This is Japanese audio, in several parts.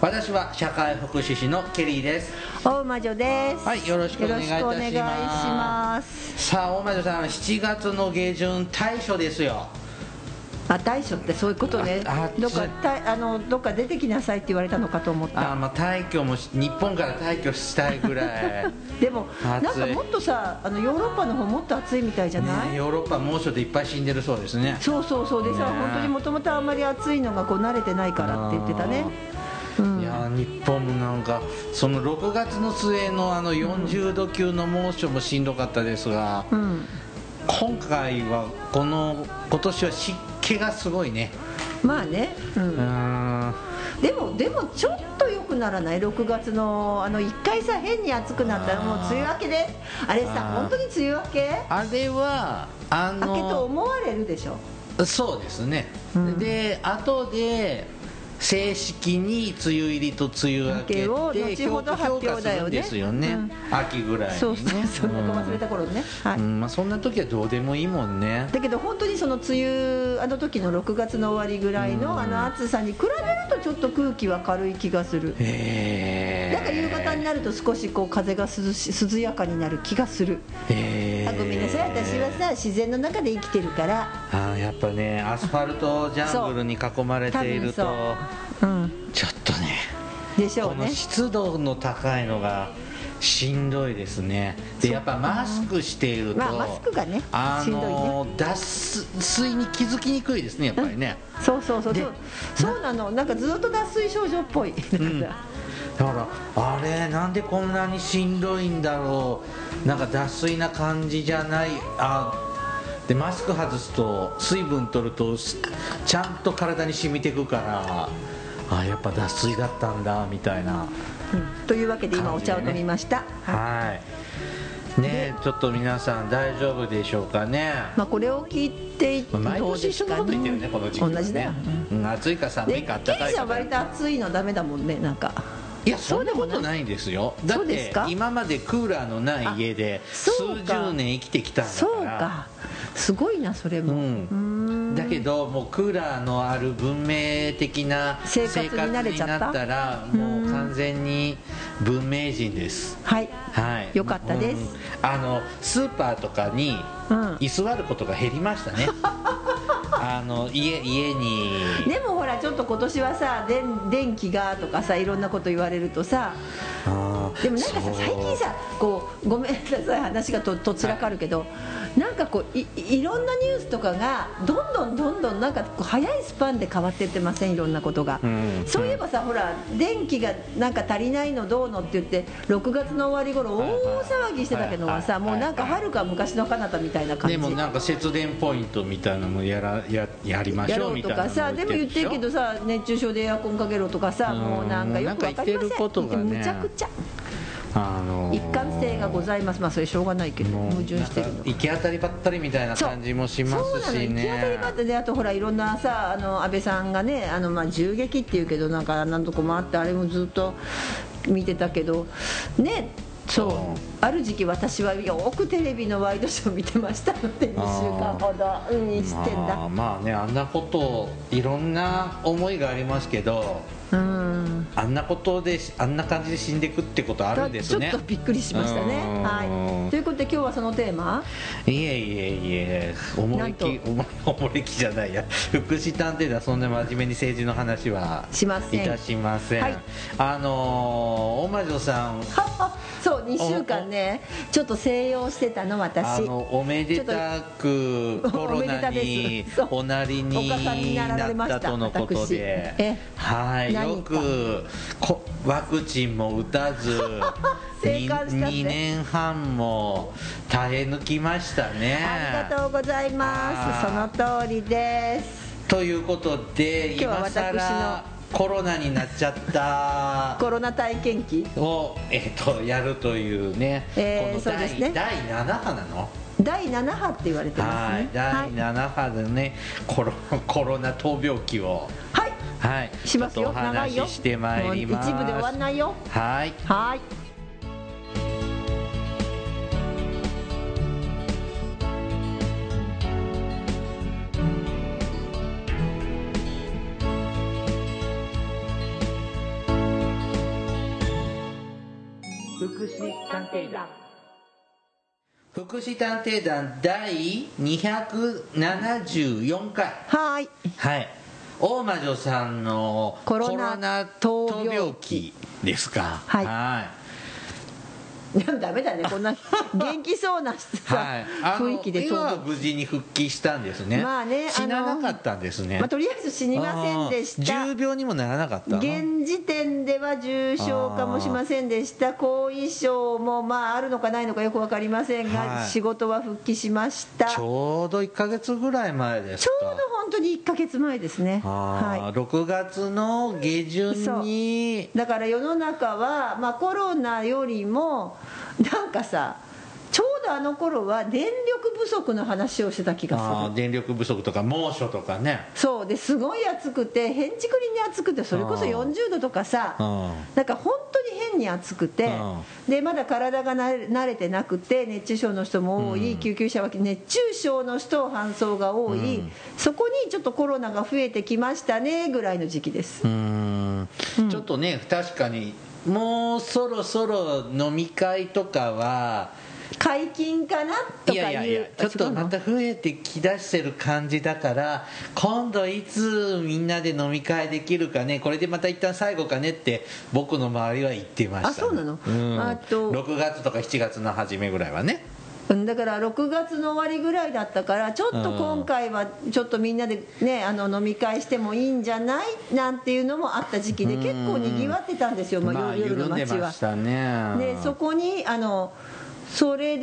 私は社会福祉士のケリーです。大魔女です。はい、よろしくお願いいたします。さあ大魔女さん、7月の下旬大暑ですよ。大暑ってそういうことね。どっか出てきなさいって言われたのかと思った。退去も日本から退去したいぐらいでもなんかもっとさ、ヨーロッパの方もっと暑いみたいじゃない、ね、ヨーロッパ猛暑でいっぱい死んでるそうですね。そうでさ、ね、本当にもともとあんまり暑いのがこう慣れてないからって言ってたね。いや日本もなんかその6月の末の40度級の猛暑もしんどかったですが、今回は今年は湿気がすごいね。まあね、でもちょっと良くならない。6月の一回さ、変に暑くなったらもう梅雨明けで、あれさ、本当に梅雨明け？あれは明けと思われるでしょ。そうですね。で後で正式に梅雨入りと梅雨明けを後ほど発表だよね。秋ぐらいにね。そう忘れた頃ね。そんな時はどうでもいいもんね。だけど本当にその梅雨時の6月の終わりぐらいの暑さに比べるとちょっと空気は軽い気がする。なんか夕方になると少しこう風が涼やかになる気がする。ごめんなさい、私はさ自然の中で生きてるから。やっぱね、アスファルトジャングルに囲まれているとちょっとね、でしょうね。この湿度の高いのがしんどいですね。でやっぱマスクしていると、マスクがねしんどいね。脱水に気づきにくいですね、やっぱりね。そうなの。なんかずっと脱水症状っぽい。だからあれなんでこんなにしんどいんだろう、なんか脱水な感じじゃない。でマスク外すと水分取るとちゃんと体に染みてくから、やっぱ脱水だったんだみたいな、というわけで今お茶を飲みました。はいね、ちょっと皆さん大丈夫でしょうかね。これを聞いていってどうですかね。毎年一緒のこと言ってるね、この時期ね。同じだよ。暑いか寒いか暖かいか。ケリーさん割と暑いのダメだもんね。なんかいや、そんなことないんですよ。だって今までクーラーのない家で数十年生きてきたんだから。そうか、すごいなそれも。だけどもうクーラーのある文明的な生活になったらもう完全に文明人です。はい、よかったです。スーパーとかに居座ることが減りましたね。家に。でもほらちょっと今年はさ、電気がとかさ、いろんなこと言われるとさ。でもなんかさ最近さ、こうごめんなさい話がとつらかるけど、なんかこういろんなニュースとかがどんどんなんかこう早いスパンで変わっていってません、いろんなことが。そういえばさ、ほら電気がなんか足りないのどうのって言って6月の終わり頃大騒ぎしてたけどさ、もうなんかはるか昔の彼方みたいな感じでもなんか節電ポイントみたいなのもやりましょうみたいなのも言ってるでしょ。でも言ってるけどさ、熱中症でエアコンかけろとかさ、もうなんかよくわかりません。むちゃくちゃ一貫性がございます。それしょうがないけど、矛盾してるの。行き当たりばったりみたいな感じもしますしね。行き当たりばったりで、あとほらいろんなさ、安倍さんがね、銃撃っていうけどなんか何とこもあって、あれもずっと見てたけどね。ある時期私はよくテレビのワイドショー見てましたので、2週間ほどにしてんだ。あんなこといろんな思いがありますけど、あんなことであんな感じで死んでいくってことあるんですね。ちょっとびっくりしましたね。ということで今日はそのテーマ、いえおもれきじゃないや、福祉探偵団、そんな真面目に政治の話はいたしません。大魔女さんそう2週間ねちょっと静養してたの私。おめでたくコロナにおなりになったとのことで、よくワクチンも打たず2年半も耐え抜きましたね。ありがとうございます。その通りです。ということで今さらコロナになっちゃったコロナ体験記をやるというね。この第7波なの第7波って言われてますね。第7波でね、コロナ闘病記をしますよ。お話ししてまいります。一部で終わんないよ。はいはい。福祉探偵団第274回。はい。はい。大魔女さんのコロナ闘病記ですか。はい。はい。ダメだね、こんな元気そうな雰囲気で。今は無事に復帰したんですね。まあね、死ななかったんですね。まあ、とりあえず死にませんでした。重病にもならなかった。現時点では重症化もしませんでした。後遺症もまああるのかないのかよくわかりませんが、はい、仕事は復帰しました。ちょうど1ヶ月ぐらい前ですか。ちょうど本当に1ヶ月前ですね。はい。6月の下旬に。だから世の中はまあコロナよりもなんかさ、ちょうどあの頃は電力不足の話をしてた気がする。あ、電力不足とか猛暑とかね。そうですごい暑くて、へんちくりに暑くて、それこそ40度とかさ、なんか本当に変に暑くて、でまだ体が慣れてなくて熱中症の人も多い、救急車は熱中症の人を搬送が多い、そこにちょっとコロナが増えてきましたねぐらいの時期です。ちょっとね、確かにもうそろそろ飲み会とかは解禁かなとかいう、いやいやいや、ちょっとまた増えてきだしてる感じだから、今度いつみんなで飲み会できるかね、これでまた一旦最後かねって僕の周りは言ってました。あ、そうなの。あと6月とか7月の初めぐらいはね、だから6月の終わりぐらいだったから、ちょっと今回はちょっとみんなでね、あの飲み会してもいいんじゃないなんていうのもあった時期で、結構にぎわってたんですよ、夜の街は。緩んでましたね。でそこにそれ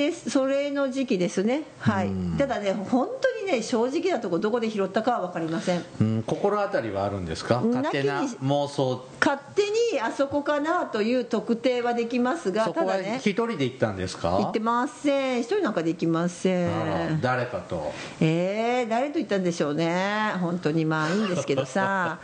の時期ですね。はい。ただね、本当にね、正直なとこどこで拾ったかは分かりません。心当たりはあるんですか？勝手な妄想、勝手にあそこかなという特定はできますが、そこはただね、一人で行ったんですか？行ってません。一人なんかで行きません。誰かと。誰と行ったんでしょうね。本当にまあいいんですけどさ、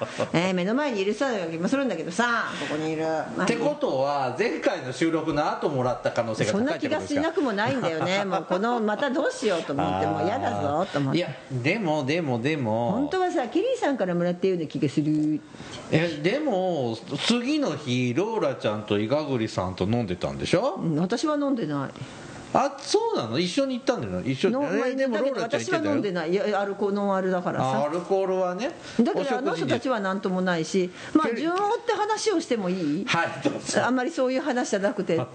目の前にいるさ、今するんだけどさ、ここにいる。ってことは前回の収録の後もらった可能性が高いってことですか？そんな気がしなくもないんだよね。もうこのまたどうしようと思ってもう嫌だぞと思って。いや、でも本当はさ、ケリーさんからもらってるような気がする。でも次の日ローラちゃんとイガグリさんと飲んでたんでしょ？私は飲んでない。あ、そうなの。一緒に行ったんだよ。一緒に。でもローラちゃん行ってたよ。私は飲んでない。いや、アルコールのあれだからさ。アルコールはね。だけどあの人たちは何ともないし、まあ順を追って話をしてもいい？はい。あんまりそういう話じゃなくて、あ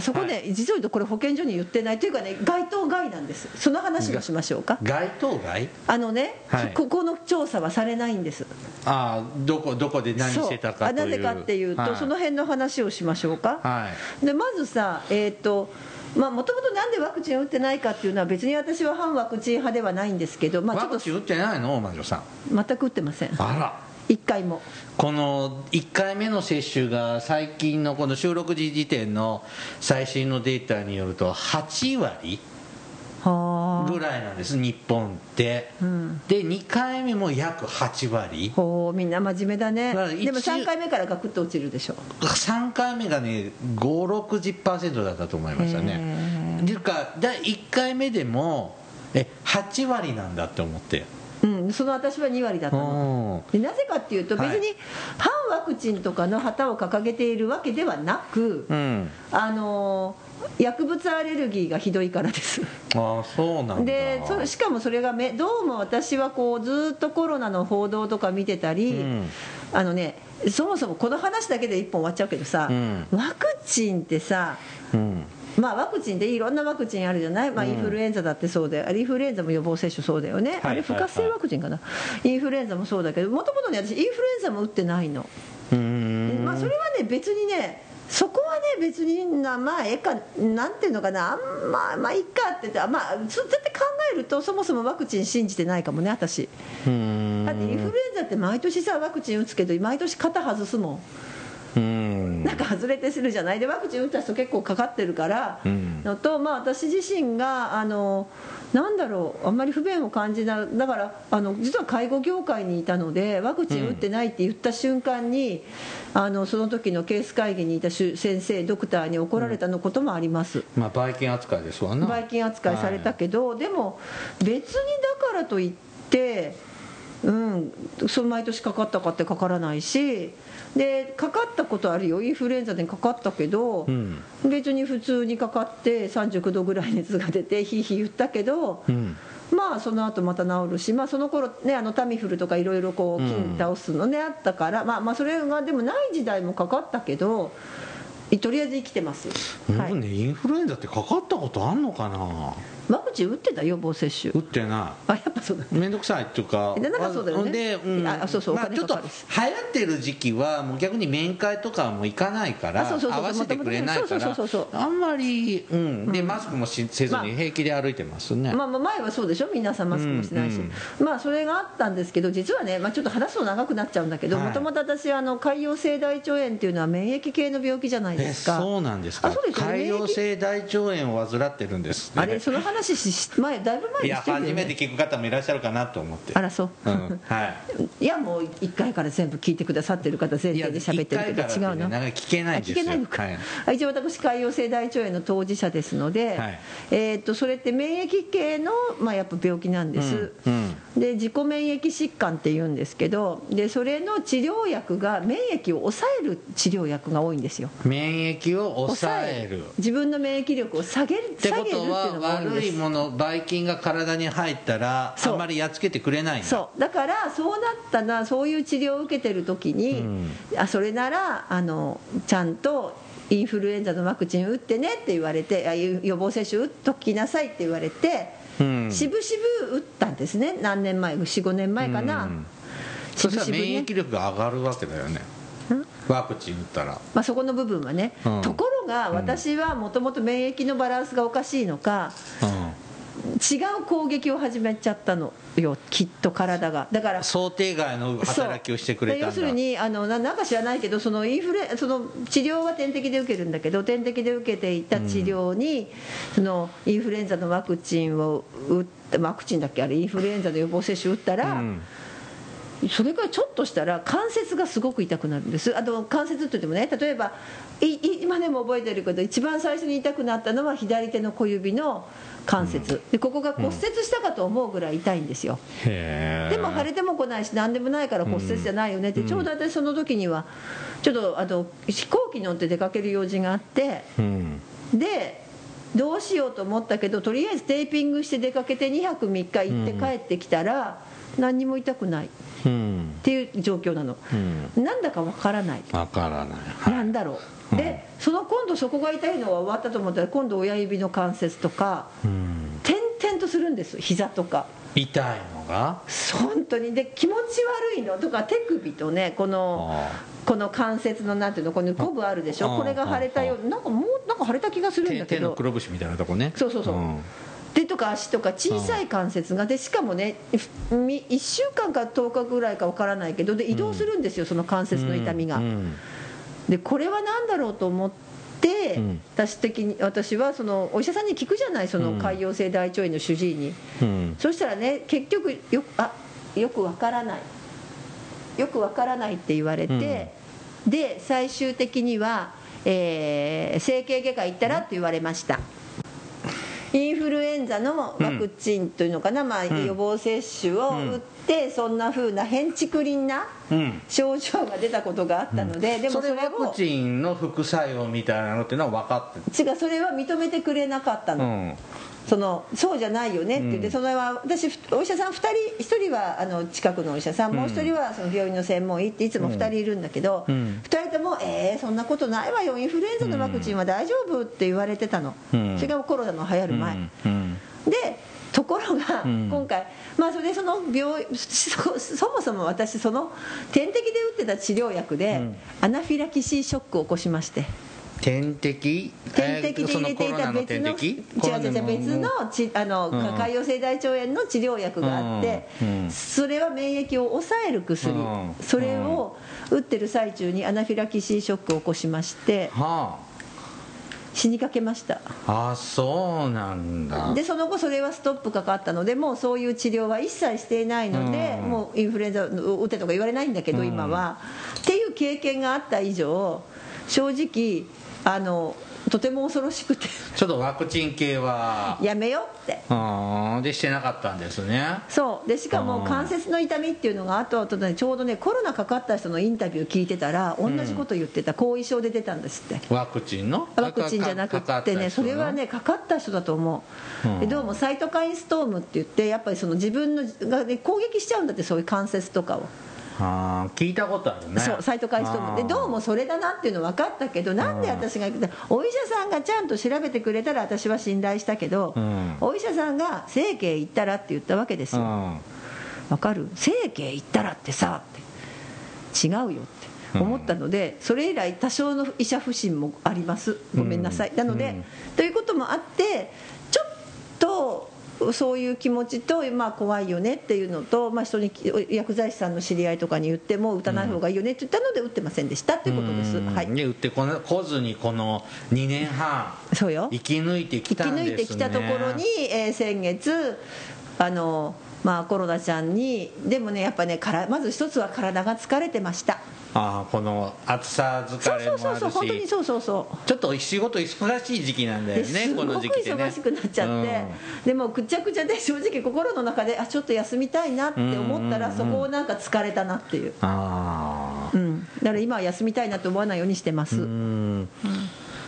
そこね、実を言うとこれ保健所に言ってないというかね、街頭外なんです。その話もしましょうか。街頭外？あのね、ここの調査はされないんです。ああ、どこで何してたかという。なぜかっていうと、その辺の話をしましょうか。はい。でまずさ、もともとなんでワクチン打ってないかっていうのは、別に私は反ワクチン派ではないんですけど、ワクチン打ってないの？大魔女さん全く打ってません。あら。1回も。この1回目の接種が最近のこの収録時点の最新のデータによると8割ぐらいなんです、日本って。で2回目も約8割。みんな真面目だね。でも3回目からガクッと落ちるでしょ。3回目がね 50-60% だったと思いましたね。っていうか1回目でも8割なんだって思って、その私は2割だったの。でなぜかっていうと、別に反ワクチンとかの旗を掲げているわけではなく、薬物アレルギーがひどいからです。ああ、そうなんだ。でしかもそれがどうも私はこうずっとコロナの報道とか見てたり、そもそもこの話だけで一本終わっちゃうけどさ、ワクチンってさ、ワクチンでいろんなワクチンあるじゃない。インフルエンザだってそうで、インフルエンザも予防接種そうだよね。あれ不活性ワクチンかな。インフルエンザもそうだけど、もともとね、私インフルエンザも打ってないの。それはね、別にね、そこはね、別になんていうのかな、まあいっかって言って、そうやって考えると、そもそもワクチン信じてないかもね、私。だってインフルエンザって毎年さ、ワクチン打つけど毎年肩外すもん。なんか外れてするじゃないで、ワクチン打った人結構かかってるからのと、まあ、私自身がなんだろう、あんまり不便を感じない。だから実は介護業界にいたので、ワクチン打ってないって言った瞬間にその時のケース会議にいた先生ドクターに怒られたのこともあります、まあ、ばい菌扱いですわな。ばい菌扱いされたけど、はい、でも別にだからといってその毎年かかったかってかからないし、でかかったことあるよ、インフルエンザでかかったけど、別に普通にかかって39度ぐらい熱が出てヒーヒー言ったけど、まあその後また治るし、まあその頃ねタミフルとかいろいろこう菌倒すのねあったから、まあそれがでもない時代もかかったけど、とりあえず生きてます。もうね、インフルエンザってかかったことあんのかな。ワクチン打ってた、予防接種打ってない。あ、やっぱそうだ、ね、めんどくさいっていうか、なんかそうだよね。で、あ、そうそう、まあちょっと流行ってる時期はもう逆に面会とかも行かないから、合わせてくれないから、あんまりでマスクもせずに平気で歩いてますね。まあ、前はそうでしょ、皆さんマスクもしないし、まあそれがあったんですけど、実はね、まあ、ちょっと話すと長くなっちゃうんだけど、もともと私潰瘍性大腸炎っていうのは免疫系の病気じゃないですか。そうなんですか。潰瘍性大腸炎を患ってるんですね。あれ、その話前、だいぶ前にしてるよね。いや、初めて聞く方もいらっしゃるかなと思って。あら、そう、はい、いや、もう1回から全部聞いてくださってる方前提で喋ってるけど、違うの、聞けないんですよ。聞けないのか、はい、一応私潰瘍性大腸炎の当事者ですので、はい、それって免疫系の、まあ、やっぱ病気なんです、で自己免疫疾患っていうんですけど、でそれの治療薬が免疫を抑える治療薬が多いんですよ。免疫を抑える、自分の免疫力を下げるっていうのが多いんです。ってことは悪いもの、ばい菌が体に入ったらあんまりやっつけてくれないんだ。そう、だからそうなったな、そういう治療を受けてる時に、それならちゃんとインフルエンザのワクチン打ってねって言われて、予防接種打っときなさいって言われて、しぶしぶ打ったんですね。何年前、4、5年前かな、そしたら免疫力が上がるわけだよね、ワクチン打ったら。まあ、そこの部分はね、ところが私はもともと免疫のバランスがおかしいのか、違う攻撃を始めちゃったのよ、きっと体が。だから想定外の働きをしてくれたんだ。要するになんか知らないけど、その治療は点滴で受けるんだけど、点滴で受けていた治療に、そのインフルエンザのワクチンを打って、ワクチンだっけ、あれ、インフルエンザの予防接種打ったら、それからちょっとしたら関節がすごく痛くなるんです。関節って言ってもね、例えば今でも覚えてるけど、一番最初に痛くなったのは左手の小指の関節で、ここが骨折したかと思うぐらい痛いんですよ。でも腫れても来ないし何でもないから骨折じゃないよねって、ちょうど私その時にはちょっと飛行機乗って出かける用事があって、でどうしようと思ったけど、とりあえずテーピングして出かけて2泊3日行って帰ってきたら、何にも痛くないっていう状況なの、なんだかわからない、なんだろう。でその今度そこが痛いのは終わったと思ったら、今度親指の関節とか点々とするんです、膝とか痛いのが本当に。で気持ち悪いのとか、手首とね、この関節のなんていうの、このコブあるでしょ、これが腫れたよう、なんかもうなんか腫れた気がするんだけど、手のくるぶしみたいなとこね、そうそうそう、手とか足とか小さい関節が、でしかもね、1週間か10日ぐらいか分からないけど、で移動するんですよ、その関節の痛みが。でこれは何だろうと思って、私はそのお医者さんに聞くじゃない、その潰瘍性大腸炎の主治医に。そしたらね、結局よく分からないって言われて、で最終的には整形外科行ったらって言われました。インフルエンザのワクチンというのかな、まあ、予防接種を打って、そんなふうな変竹林な症状が出たことがあったので、でもそれをワクチンの副作用みたいなのっていうのは分かって違う、それは認めてくれなかったの。そうじゃないよねって言って、その私お医者さん2人、1人は近くのお医者さん、もう1人はその病院の専門医っていつも2人いるんだけど、2人とも「そんなことないわよ、インフルエンザのワクチンは大丈夫」って言われてたの、それがコロナの流行る前で。ところが今回、まあそれでそもそも私その点滴で打ってた治療薬でアナフィラキシーショックを起こしまして。点滴で入れていた別の潰瘍性大腸炎の治療薬があって、うん、それは免疫を抑える薬、うん、それを打ってる最中にアナフィラキシーショックを起こしまして、はあ、死にかけました。あ、そうなんだ。でその後それはストップかかったので、もうそういう治療は一切していないので、うん、もうインフルエンザ打てとか言われないんだけど、うん、今はっていう経験があった以上、正直とても恐ろしくてちょっとワクチン系はやめよってでしてなかったんですね。そうで、しかも関節の痛みっていうのが後々ね、ちょうどねコロナかかった人のインタビュー聞いてたら同じこと言ってた、後遺症で出たんですって。ワクチンじゃなくってね、それはねかかった人だと思う。でどうもサイトカインストームって言って、やっぱりその自分のが、ね、攻撃しちゃうんだって、そういう関節とかを。あ、聞いたことあるね。そう、サイトカインストームでどうもそれだなっていうの分かったけど、なんで私がお医者さんがちゃんと調べてくれたら私は信頼したけど、うん、お医者さんが整形行ったらって言ったわけですよ。分かる？整形行ったらってさって違うよって思ったので、それ以来多少の医者不信もあります。ごめんなさい、うん、なので、うん、ということもあってちょっとそういう気持ちと、まあ、怖いよねっていうのと、まあ、人に薬剤師さんの知り合いとかに言っても打たない方がいいよねって言ったので打ってませんでしたということです、はい、で打ってこずにこの2年半そうよ生き抜いてきたんですね。生き抜いてきたところに、先月まあ、コロナちゃんにでもねやっぱねまず一つは体が疲れてました。あ、この暑さ疲れもあるし、そう本当にそうちょっと仕事忙しい時期なんだよね、この時期でねすごく忙しくなっちゃって、うん、でもくちゃくちゃで正直心の中でちょっと休みたいなって思ったら、そこをなんか疲れたなっていう、あ、うん、だから今は休みたいなと思わないようにしてます。うん、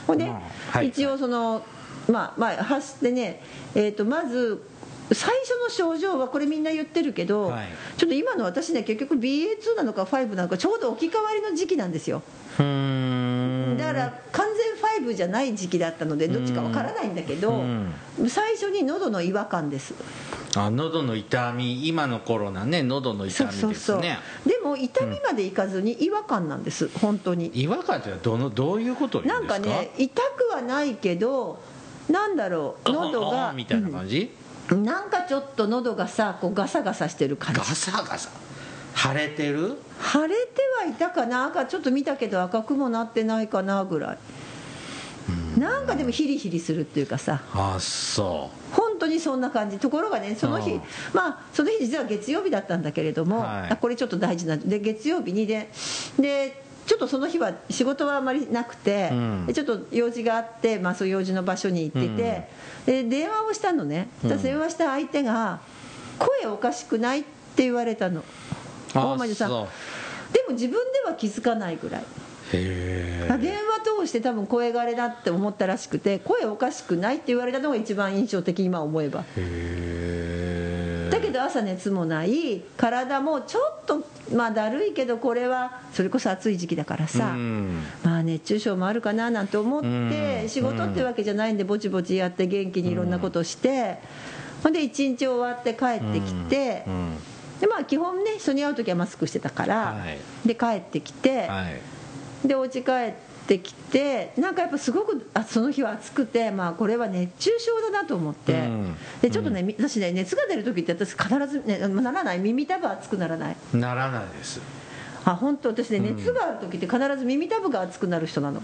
ほんで、はい、一応そのまあ発してね、まず最初の症状はこれみんな言ってるけど、はい、ちょっと今の私ね結局 BA.2 なのか5なのかちょうど置き換わりの時期なんですよ。だから完全5じゃない時期だったのでどっちかわからないんだけど、最初に喉の違和感です。あ、喉の痛み、今のコロナね喉の痛みですね。でも痛みまでいかずに違和感なんです、本当に。違和感ってどういうことを言うんですか？なんかね痛くはないけどなんだろう喉がみたいな感じ。なんかちょっと喉がさこうガサガサしてる感じ。ガサガサ腫れてる？腫れてはいたかな、赤ちょっと見たけど赤くもなってないかなぐらい。なんかでもヒリヒリするっていうかさ。あ、そう本当にそんな感じ。ところがねその日、その日実は月曜日だったんだけれども、はい、これちょっと大事なんで月曜日にでちょっとその日は仕事はあまりなくて、うん、ちょっと用事があって、まあ、そういう用事の場所に行ってて、うん、で電話をしたのね。電話した相手が声おかしくないって言われたの。大前さんでも自分では気づかないぐらい。へー。電話通して多分声があれだって思ったらしくて、声おかしくないって言われたのが一番印象的、今思えば。へー。だけど朝熱もない、体もちょっとまあだるいけど、これはそれこそ暑い時期だからさ、まあ熱中症もあるかななんて思って、仕事ってわけじゃないんでぼちぼちやって元気にいろんなことして、ほんで一日終わって帰ってきて、でまあ基本ね人に会う時はマスクしてたから、で帰ってきて、でお家帰ってきて、なんかやっぱすごくその日は暑くて、まあこれは熱中症だなと思って、でちょっとね私ね熱が出る時って私必ず、ね、ならない、耳たぶ熱くならない、ならないです。あ、本当私ね熱がある時って必ず耳たぶが熱くなる人なの。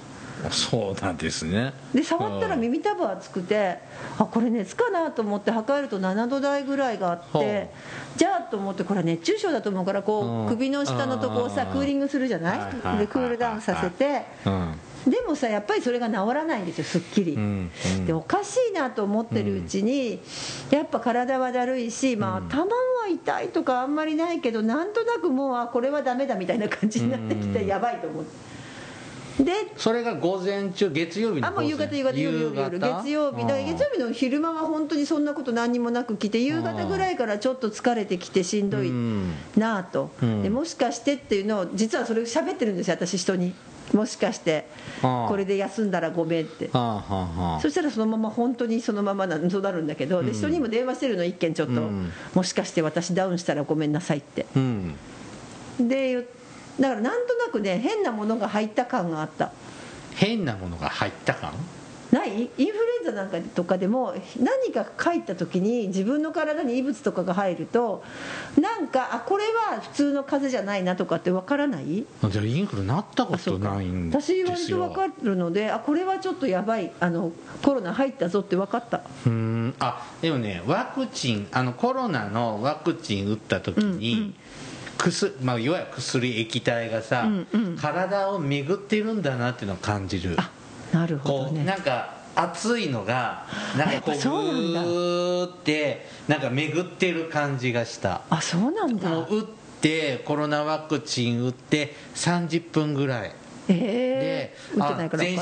そうなんですね。で触ったら耳たぶ熱くて、これ熱かなと思って測ると7度台ぐらいがあって、じゃあと思ってこれ熱中症だと思うから、こう首の下のとこをさクーリングするじゃない、でクールダウンさせて、でもさやっぱりそれが治らないんですよ、すっきり、でおかしいなと思ってるうちに、やっぱ体はだるいし、まあ頭は痛いとかあんまりないけど、なんとなくもうこれはダメだみたいな感じになってきて、やばいと思って、でそれが午前中、月曜日の午前、もう夕方月曜日の昼間は本当にそんなこと何にもなく来て、夕方ぐらいからちょっと疲れてきてしんどいなあと、でもしかしてっていうのを実はそれ喋ってるんですよ私、人に。もしかしてこれで休んだらごめんって。そしたらそのまま本当にそのままそうなるんだけど、で人にも電話してるの一件ちょっと、もしかして私ダウンしたらごめんなさいって、でだからなんとなくね変なものが入った感があった。変なものが入った感ない。インフルエンザなんかとかでも何か入った時に自分の体に異物とかが入るとなんか、あ、これは普通の風邪じゃないなとかって分からない。じゃあインフルなったことないんですよ。私割と分かるので、あ、これはちょっとやばい、コロナ入ったぞって分かった。うん、あ、でもね、ワクチン、コロナのワクチン打った時に、うんうん、まあ、いわゆる薬、液体がさ、うんうん、体を巡っているんだなっていうのを感じる。あ、なるほどね。こうなんか熱いのがなんかこうグーってなんか巡ってる感じがした。あ、そうなんだ。打って、コロナワクチン打って30分ぐらい、で全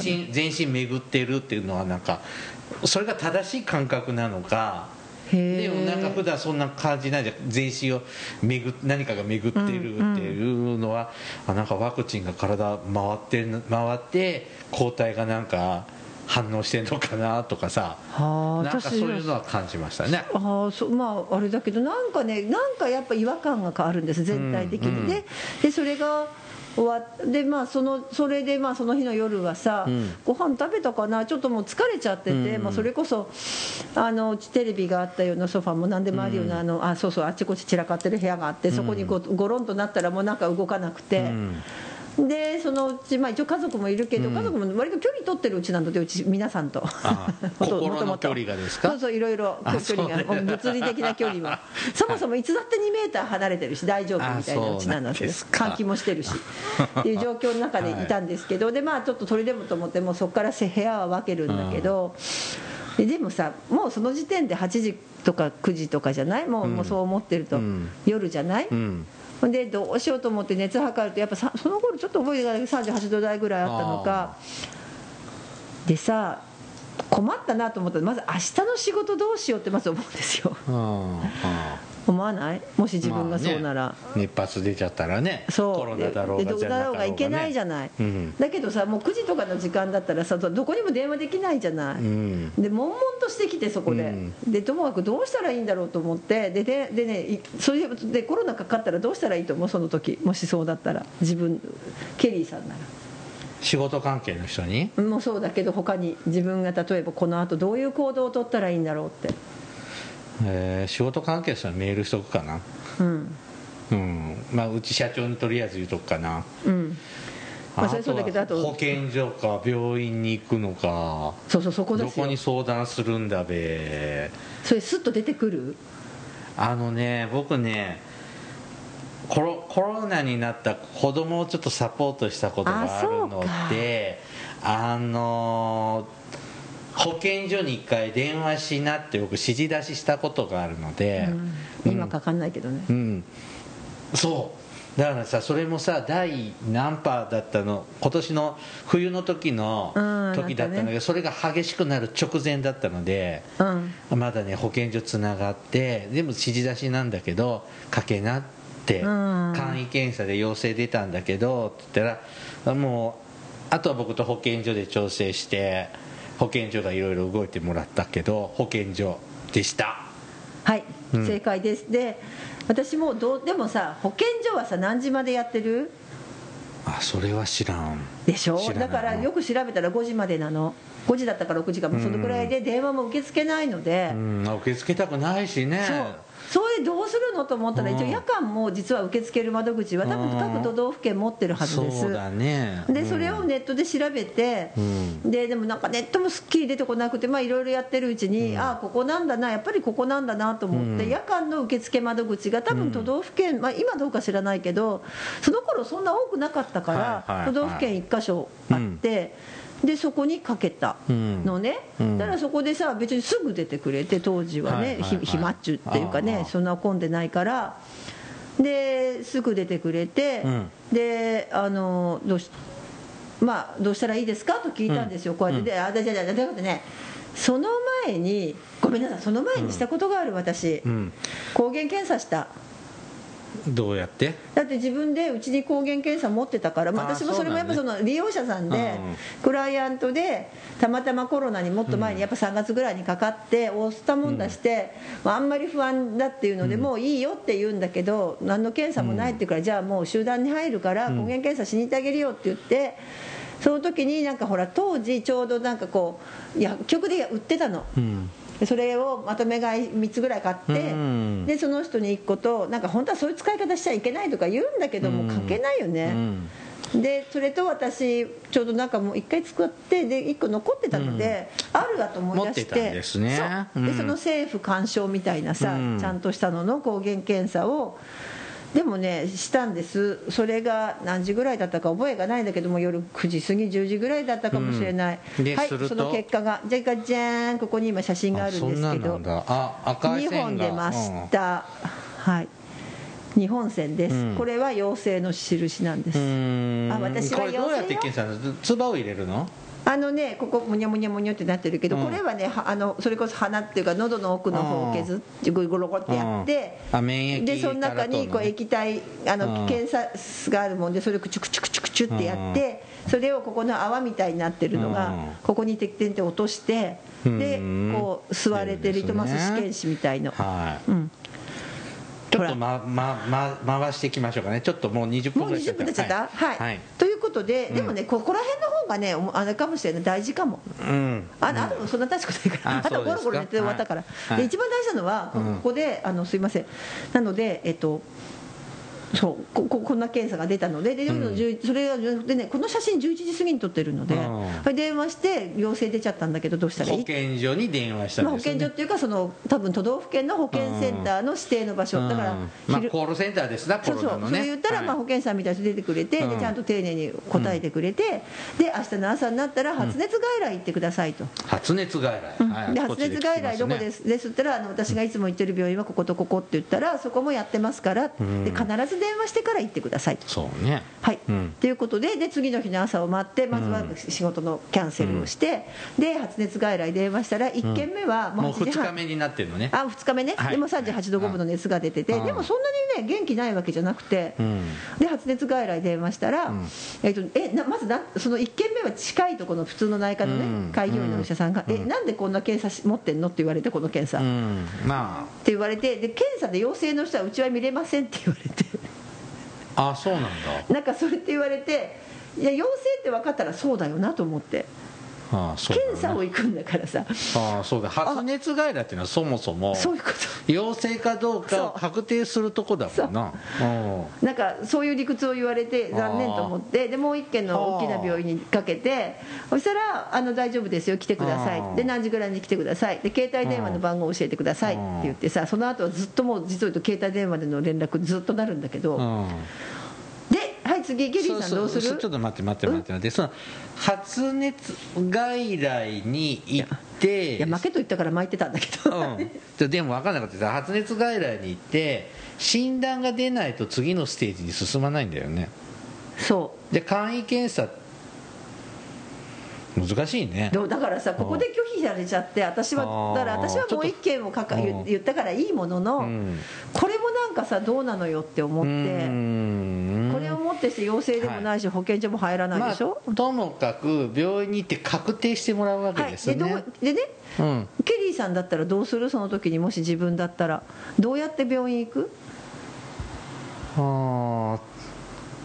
身巡ってるっていうのはなんかそれが正しい感覚なのか。でもなんか普段そんな感じないじゃん、全身を何かが巡ってるっていうのは、うんうん、なんかワクチンが体回って抗体がなんか反応してんのかなとかさ、なんかそういうのは感じましたね。まああれだけど、なんかね、なんかやっぱ違和感があるんです、全体的に、うんうん、でそれが終わって、まあ、それで、まあ、その日の夜はさ、うん、ご飯食べたかな、ちょっともう疲れちゃってて、うんうん、まあ、それこそテレビがあったようなソファも何でもあるような、うん、そうそう、あっちこっち散らかってる部屋があって、そこにゴロンとなったらもうなんか動かなくて。うんでそのうち、まあ、一応家族もいるけど、家族も割と距離取ってるうちなので、うち皆さんと心の距離がですか。そうそう、いろいろ距離が、物理的な距離もそもそもいつだって2メーター離れてるし大丈夫みたいなうちなので、換気もしてるしっていう状況の中でいたんですけど、はい、でまあちょっと取りでもと思って、もうそこから部屋は分けるんだけど、うん、でもさ、もうその時点で8時とか9時とかじゃない、もうそう思ってると、うん、夜じゃない、うん、でどうしようと思って熱測ると、やっぱその頃ちょっと覚えてないけど38度台ぐらいあったのかでさ、困ったなと思ったら、まず明日の仕事どうしようってまず思うんですよ。思わない？もし自分がそうなら、まあね、熱発出ちゃったらね、そうコロナだろうがじゃなかろうが、ね、いけないじゃない、うん、だけどさ、もう9時とかの時間だったらさ、どこにも電話できないじゃない、うん、で悶々としてきて、そこで、うん、でともかくどうしたらいいんだろうと思って、でね、それでコロナかかったらどうしたらいいと思う、その時もしそうだったら、自分ケリーさんなら仕事関係の人にもうそうだけど、他に自分が例えばこのあとどういう行動を取ったらいいんだろうって、仕事関係者はメールしとくかな、うんうん、まあ、うち社長にとりあえず言うとくかな、うん、まあ、それそうだけど、あと保健所か病院に行くのか、そうそう、そこですよ、どこに相談するんだべ、それスッと出てくる。僕ね、コロナになった子供をちょっとサポートしたことがあるので、保健所に1回電話しなって僕指示出ししたことがあるので、うん、今かかんないけどね、うん、そうだからさ、それもさ第何波だったの、今年の冬の時だったんだけど、それが激しくなる直前だったので、うん、まだね保健所つながって全部指示出しなんだけど、かけなって、うん、簡易検査で陽性出たんだけどって言ったら、もうあとは僕と保健所で調整して、保健所がいろいろ動いてもらったけど、保健所でした。はい、うん、正解です。で、私もでもさ、保健所はさ何時までやってる？あ、それは知らん。でしょ？だからよく調べたら5時までなの。5時だったから6時間、もうそのくらいで電話も受け付けないので、うん、受け付けたくないしね。そう、それどうするのと思ったら、一応夜間も実は受け付ける窓口は多分各都道府県持ってるはずです。そうだね。でそれをネットで調べて、うん、でもなんかネットもすっきり出てこなくて、まあいろいろやってるうちに、うん、ああここなんだな、やっぱりここなんだなと思って、うん、夜間の受付窓口が多分都道府県、まあ今どうか知らないけど、その頃そんな多くなかったから、はいはいはい、都道府県1か所あって、うんでそこにかけたのね、うん、だからそこでさ別にすぐ出てくれて、当時はね、暇っちゅっていうかね、そんな混んでないからですぐ出てくれて、うん、でまあ、どうしたらいいですかと聞いたんですよ、うん、こうやってで、うん、あだじゃだだだってね、その前にごめんなさい、その前にしたことがある私、うん、抗原検査した。どうやって？だって自分でうちに抗原検査持ってたから、まあ、私もそれもやっぱその利用者さんでクライアントでたまたまコロナにもっと前にやっぱ3月ぐらいにかかっておったもんだして、うん、あんまり不安だっていうので、うん、もういいよって言うんだけど何の検査もないって言うから、うん、じゃあもう集団に入るから抗原検査しに行ってあげるよって言って。その時になんかほら当時ちょうどなんかこう薬局で売ってたの、うん、それをまとめ買い3つぐらい買って、うん、でその人に1個となんか本当はそういう使い方しちゃいけないとか言うんだけども、うん、書けないよね、うん、でそれと私ちょうどなんかもう1回使ってで1個残ってたので、うん、あるわと思い出して持ってたんですね、そう、でその政府鑑賞みたいなさ、うん、ちゃんとしたのの抗原検査をでもねしたんです。それが何時ぐらいだったか覚えがないんだけども夜9時過ぎ10時ぐらいだったかもしれない、うん、はい、その結果がじゃじゃーん、ここに今写真があるんですけど、あ、赤い線が2本出ました、うん、はい、2本線です、うん、これは陽性の印なんです。あ、私は陽性よ。これどうやって検査するの？唾を入れるの？あのね、ここむにゃむにゃむにゃってなってるけど、うん、これはね、あのそれこそ鼻っていうか喉の奥の方を削ってゴロゴロゴロってやって、うん、でその中にこう液体あの、うん、検査があるもんでそれをクチュクチュクチュクチュってやって、うん、それをここの泡みたいになってるのが、うん、ここにテクテンって落として、うん、でこう吸われてリトマス試験紙みたいの、うん、はい、うん、ちょっと、回していきましょうかね。ちょっともう20分ぐらい経っちゃった。はい、はいはい、ということで、うん、でもねここら辺の方がねあれかもしれない、大事かも、うん、あとそんな大したことないから、うん、あとゴロゴロ寝て終わったから、はい、で一番大事なのはここで、うん、すいません、なのでそうこんな検査が出たの で、うん、それでねこの写真11時過ぎに撮ってるので、うん、電話して陽性出ちゃったんだけどどうしたらいい、保健所に電話したんですよね、まあ、保健所っていうかその多分都道府県の保健センターの指定の場所、うん、だから、うん、まあ、コールセンターですな、コロナのね、そう言ったらまあ保健師さんみたいな人出てくれて、はい、でちゃんと丁寧に答えてくれて、うん、で明日の朝になったら発熱外来行ってくださいと、うん、発熱外来、うん、はい、で発熱外来どこですですって言ったら私がいつも行ってる病院はこことここって言ったらそこもやってますから、うん、で必ず電話してから行ってくださいと。そうね、はい、うん、ということ で次の日の朝を待ってまずは仕事のキャンセルをして、うん、で発熱外来電話したら1件目はもう8時半、うん、もう2日目になってるのね、あ2日目ね、はい、でも38度5分の熱が出てて、でもそんなにね元気ないわけじゃなくて、うん、で発熱外来電話したら、うん、まずその1件目は近いとこの普通の内科のね、うん、開業医のお医者さんが、うん、なんでこんな検査持ってんのって言われて、この検査、うん、まあ、って言われて、で検査で陽性の人はうちは見れませんって言われてあ、そうなんだ、なんかそれって言われて、いや陽性って分かったらそうだよなと思って、ああ、そうだよね、検査を行くんだからさ、ああ、そうだ、発熱外来っていうのはそもそもそういうこと陽性かどうかを確定するとこだもんな、うん、なんかそういう理屈を言われて残念と思って、でもう一軒の大きな病院にかけて、そしたら大丈夫ですよ来てくださいで何時ぐらいに来てくださいで携帯電話の番号を教えてくださいって言ってさ、その後はずっともう実を言うと携帯電話での連絡ずっとなるんだけど、はい、次ゲリーさんどうする？ちょっと待って、その発熱外来に行って、いや負けと言ったから巻いてたんだけど、うん、でも分かんなかった。発熱外来に行って診断が出ないと次のステージに進まないんだよね。そうで簡易検査難しいね。だからさここで拒否されちゃって、私はもう一件を言ったからいいものの、うん、これもなんかさどうなのよって思って、これをもってして陽性でもないし、はい、保健所も入らないでしょ、まあ、ともかく病院に行って確定してもらうわけですよね、はい、でね、うん、ケリーさんだったらどうする？その時にもし自分だったらどうやって病院行く？ああ、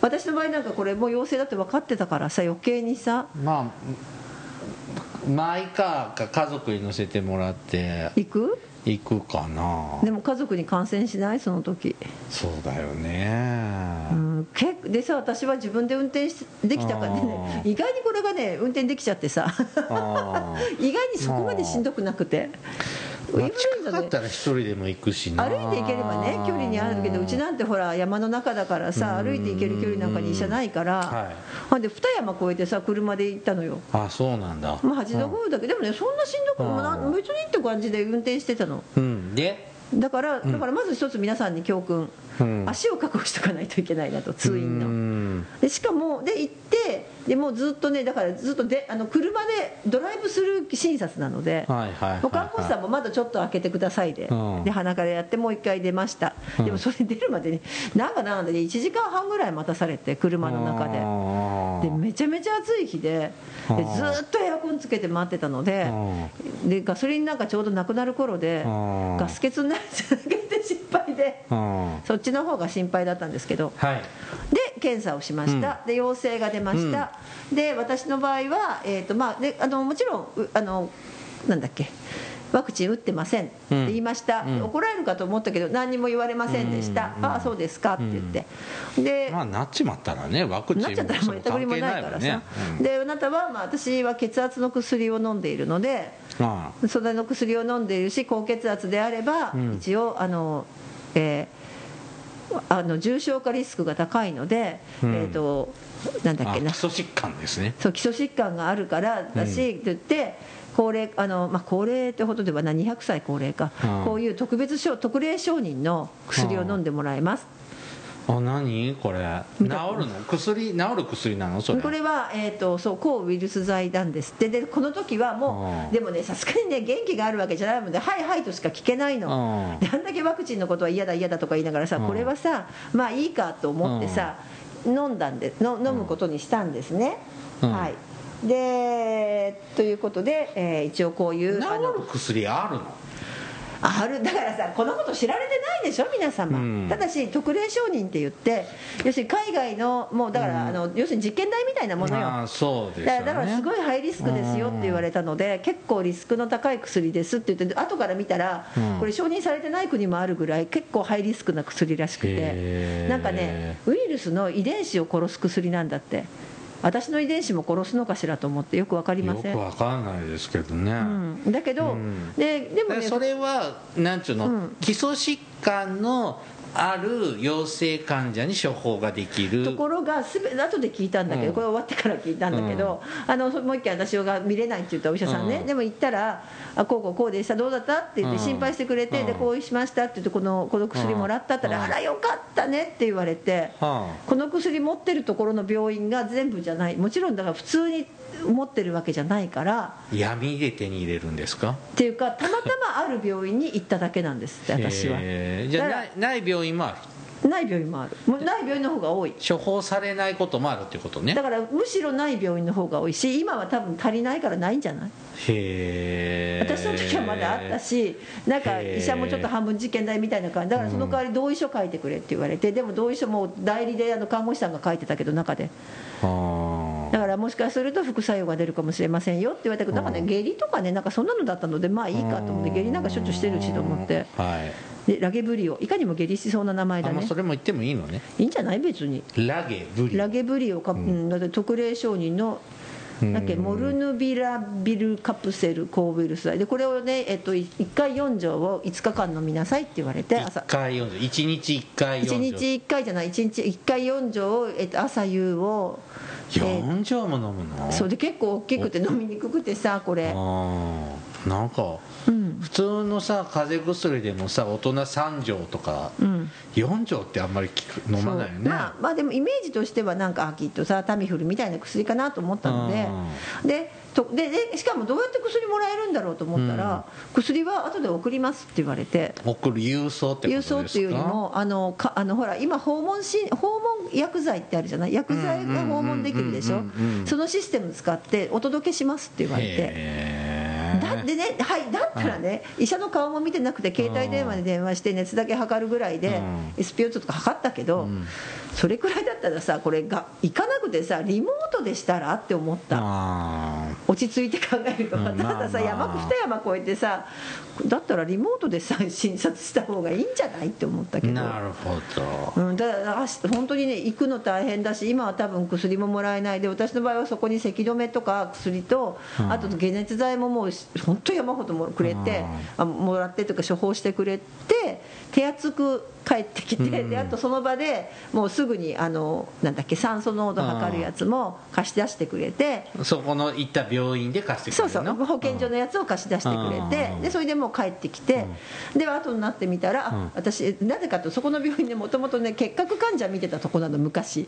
私の場合なんかこれもう陽性だって分かってたからさ、余計にさ、まあマイカーか家族に乗せてもらって行くかな。でも家族に感染しない？その時。そうだよね、うん、でさ私は自分で運転できたからね、意外にこれがね運転できちゃってさ意外にそこまでしんどくなくて、まあ、近かったら一人でも行くしな、歩いて行ければね距離にあるけど、うちなんてほら山の中だからさ歩いて行ける距離なんかに医者ないから、はい、で2山越えてさ車で行ったのよ。あ、そうなんだ、まあ、8度5分だけど、うん、でもねそんなしんどくも別にって感じで運転してたの、うん、でだからまず一つ皆さんに教訓、うん、足を確保しておかないといけないなと、通院の、うん、でしかもで行ってでもうずっとねだからずっとで車でドライブスルー診察なので、はいはいはいはい、看護師さんもまだちょっと開けてくださいで、うん、で鼻からやってもう一回出ました、うん、でもそれ出るまでになんだで1時間半ぐらい待たされて、車の中でめちゃめちゃ暑い日 でずっとエアコンつけて待ってたの でガソリンなんかちょうどなくなる頃でガス欠になるんじゃなくて心配で、そっちの方が心配だったんですけど、はい、で検査をしました、うん、で陽性が出ました、うん、で私の場合は、まあでもちろんなんだっけワクチン打ってませんって言いました、うん、怒られるかと思ったけど何にも言われませんでした、うん、ああそうですかって言って、うん、でまあなっちまったらねワクチンもなっちゃったら全くりもないからさ、うん、であなたは、まあ、私は血圧の薬を飲んでいるので、うん、それの薬を飲んでいるし高血圧であれば、うん、一応重症化リスクが高いので、うん、なんだっけな基礎疾患ですねそう基礎疾患があるからだし、うん、って言ってまあ、高齢ってほどではない200歳高齢か、うん、こういう特例承認の薬を飲んでもらえます、うん、あ何これ治るの治る薬なのそれこれは、そう抗ウイルス剤なんですってでこの時はもう、うん、でもねさすがにね元気があるわけじゃないのではいはいとしか聞けないの、うん、であんだけワクチンのことは嫌だ嫌だとか言いながらさ、うん、これはさまあいいかと思ってさ、うん、飲むことにしたんですね、うん、はいでということで、一応こういう治る薬あるのだからさこのこと知られてないでしょ皆様、うん、ただし特例承認って言って要するに海外のもうだから、うん、要するに実験台みたいなものよ、まあそうですよね、だからすごいハイリスクですよって言われたので、うん、結構リスクの高い薬ですって言って後から見たら、うん、これ承認されてない国もあるぐらい結構ハイリスクな薬らしくてなんかねウイルスの遺伝子を殺す薬なんだって私の遺伝子も殺すのかしらと思ってよく分かりませんよく分かんないですけどね、うん、だけど、うん、でもねそれはなんちゅうの、うん、基礎疾患のある陽性患者に処方ができるところが後で聞いたんだけど、うん、これ終わってから聞いたんだけど、うん、もう一回私が見れないって言ったお医者さんね、うん、でも行ったらこうこうこうでしたどうだったって言って心配してくれて、うん、でこうしましたって言ってこの薬もらったったら、うん、あらよかったねって言われて、うん、この薬持ってるところの病院が全部じゃないもちろんだから普通に持ってるわけじゃないから闇で手に入れるんですかっていうかたまたまある病院に行っただけなんですって私は、じゃあない病院もあるない病院もあるもうない病院の方が多い処方されないこともあるってことねだからむしろない病院の方が多いし今は多分足りないからないんじゃないへ私の時はまだあったしなんか医者もちょっと半分実験台みたいな感じだからその代わり同意書書いてくれって言われて、うん、でも同意書も代理で看護師さんが書いてたけど中でだからもしかすると副作用が出るかもしれませんよって言われたけどなんかね下痢とかねなんかそんなのだったのでまあいいかと思って下痢なんかしょっちゅうしてるしと思って、はいでラゲブリオいかにも下痢しそうな名前だねそれも言ってもいいのねいいんじゃない別にラゲブリオか、うんうん、特例承認のなんかモルヌビラビルカプセル抗ウイルス剤でこれをね、1回4錠を5日間飲みなさいって言われて朝1回4錠1日1回4錠1日1回じゃない1日1回4錠を、朝夕を4錠も飲むのそうで結構大きくて飲みにくくてさこれあなんか、うん、普通のさ風邪薬でもさ大人3錠とか、うん、4錠ってあんまり飲まないよねまあでもイメージとしてはなんかきっとさタミフルみたいな薬かなと思ったのででしかもどうやって薬もらえるんだろうと思ったら、うん、薬は後で送りますって言われて送る郵送ってことですか郵送っていうよりもほら今訪問薬剤ってあるじゃない薬剤が訪問できるでしょそのシステム使ってお届けしますって言われてでねはい、だったらね、医者の顔も見てなくて携帯電話で電話して熱だけ測るぐらいで SPO2 とか測ったけど、うん、それくらいだったらさこれが行かなくてさリモートでしたらって思った落ち着いて考えると、うん、たださ、まあまあ、2山越えてさだったらリモートでさ診察した方がいいんじゃないって思ったけどなるほど、うん、だから本当にね行くの大変だし今は多分薬ももらえないで私の場合はそこに咳止めとか薬と、うん、あと解熱剤ももう本当に山ほどもくれて、もらってとか処方してくれて手厚く帰ってきて、うん、であとその場でもうすぐになんだっけ酸素濃度測るやつも貸し出してくれてそこの行った病院で貸してくれるの？そうそう保健所のやつを貸し出してくれてでそれでもう帰ってきて、うん、で後になってみたら、うん、私なぜかとそこの病院でもともとね結核患者見てたとこなの昔。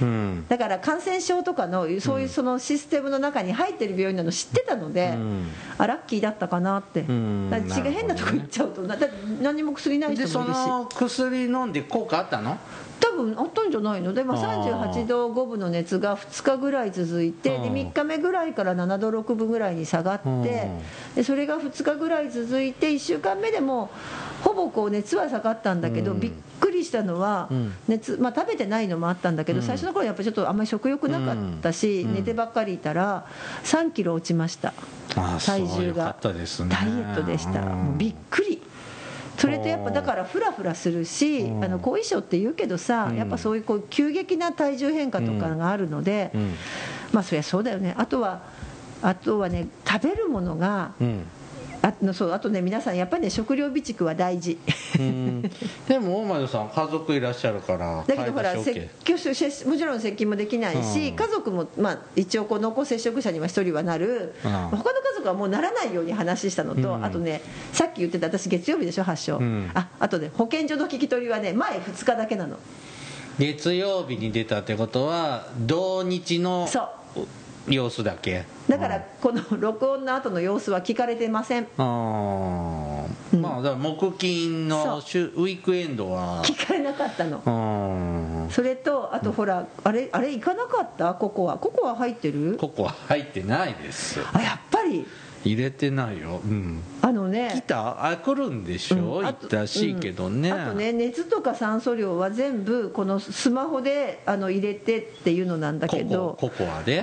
うん、だから感染症とかのそういうそのシステムの中に入ってる病院なの知ってたので、うん、あラッキーだったかなって、うん、だから違う変なとこ行っちゃうと、だって何も薬ない人もいるしでその薬飲んで効果あったの多分あったんじゃないので、まあ、38度5分の熱が2日ぐらい続いて、で3日目ぐらいから7度6分ぐらいに下がって、でそれが2日ぐらい続いて1週間目でもほぼこう熱は下がったんだけど、びっくりしたのは熱、まあ、食べてないのもあったんだけど、最初の頃やっぱりちょっとあんまり食欲なかったし、寝てばっかりいたら3キロ落ちました。体重がダイエットでした。もうびっくり。それとやっぱだからフラフラするし、後遺症って言うけどさ、やっぱそういうこう急激な体重変化とかがあるので、まあそりゃそうだよね。あとはね、食べるものが、そう、あとね、皆さんやっぱりね、食料備蓄は大事。でも大前さん家族いらっしゃるから、だけどほら、もちろん接近もできないし、家族も、まあ、一応こう濃厚接触者には1人はなる、他の家族はもうならないように話したのと、あとね、さっき言ってた、私月曜日でしょ発症、あとね、保健所の聞き取りはね、前2日だけなの。月曜日に出たってことは同日の様子だけだから、この録音の後の様子は聞かれてません。まあ、だから木金のウィークエンドは聞かれなかったの。それとあとほら、あれ行かなかった。ココア入ってる？ココア入ってないです。あ、やっぱり入れてないよ。あのね、来るんでしょ、行ったしけどね。あとね、熱とか酸素量は全部このスマホで入れてっていうのなんだけど、コ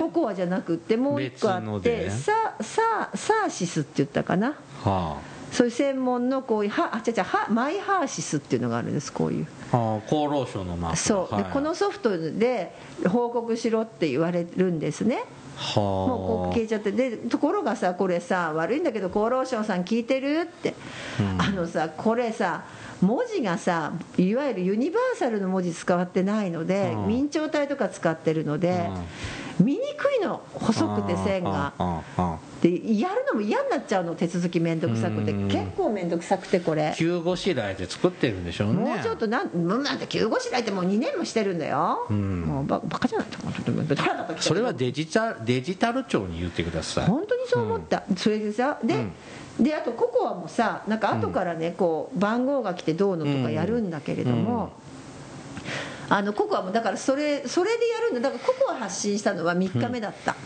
コアじゃなくてもう一個あって、サーシスって言ったかな、そういう専門のこういうマイハーシスっていうのがあるんです。こういう厚労省のマーク。そう、でこのソフトで報告しろって言われるんですね。もうこう消えちゃって。でところがさ、これさ、悪いんだけど厚労省さん聞いてるって、これさ、文字がさ、いわゆるユニバーサルの文字使ってないので、明朝体とか使ってるので、見にくいの、細くて線が。でやるのも嫌になっちゃうの、手続きめんどくさくて、結構めんどくさくて、これ急ごしらえで作ってるんでしょうね。もうちょっとなんて急ごしらえってもう2年もしてるんだよ、もうバカじゃないと思って。それはデジタル庁に言ってください。本当にそう思った。それでさ、であとココアもさ、なんか後からね、こう番号が来てどうのとかやるんだけれども、ココアもだからそれでやるんだ。だからココア発信したのは3日目だった、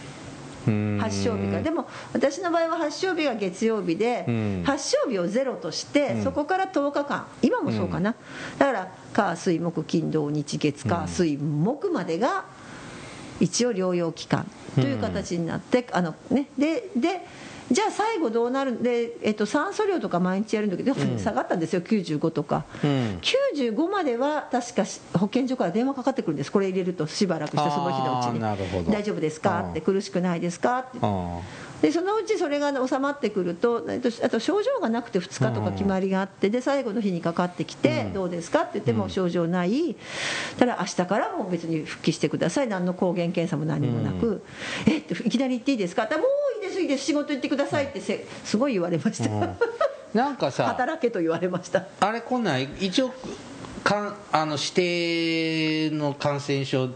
発症日が。でも私の場合は発症日が月曜日で、発症日をゼロとして、そこから10日間、今もそうかな、だから火水木金土日月火水木までが一応療養期間という形になって、でじゃあ最後どうなるんで、酸素量とか毎日やるんだけど、下がったんですよ、95とか、95までは確か保健所から電話かかってくるんです、これ入れるとしばらくして、その日のうちに大丈夫ですかって、苦しくないですかって。でそのうちそれが収まってくると、あと症状がなくて2日とか決まりがあって、で最後の日にかかってきて、どうですかって言っても症状ない、ただ明日からもう別に復帰してください、何の抗原検査も何もなく、いきなり行っていいですかって、もういいですいいです、仕事行ってくださいってすごい言われました、なんかさ、働けと言われました。あれ来ない、一応指定の感染症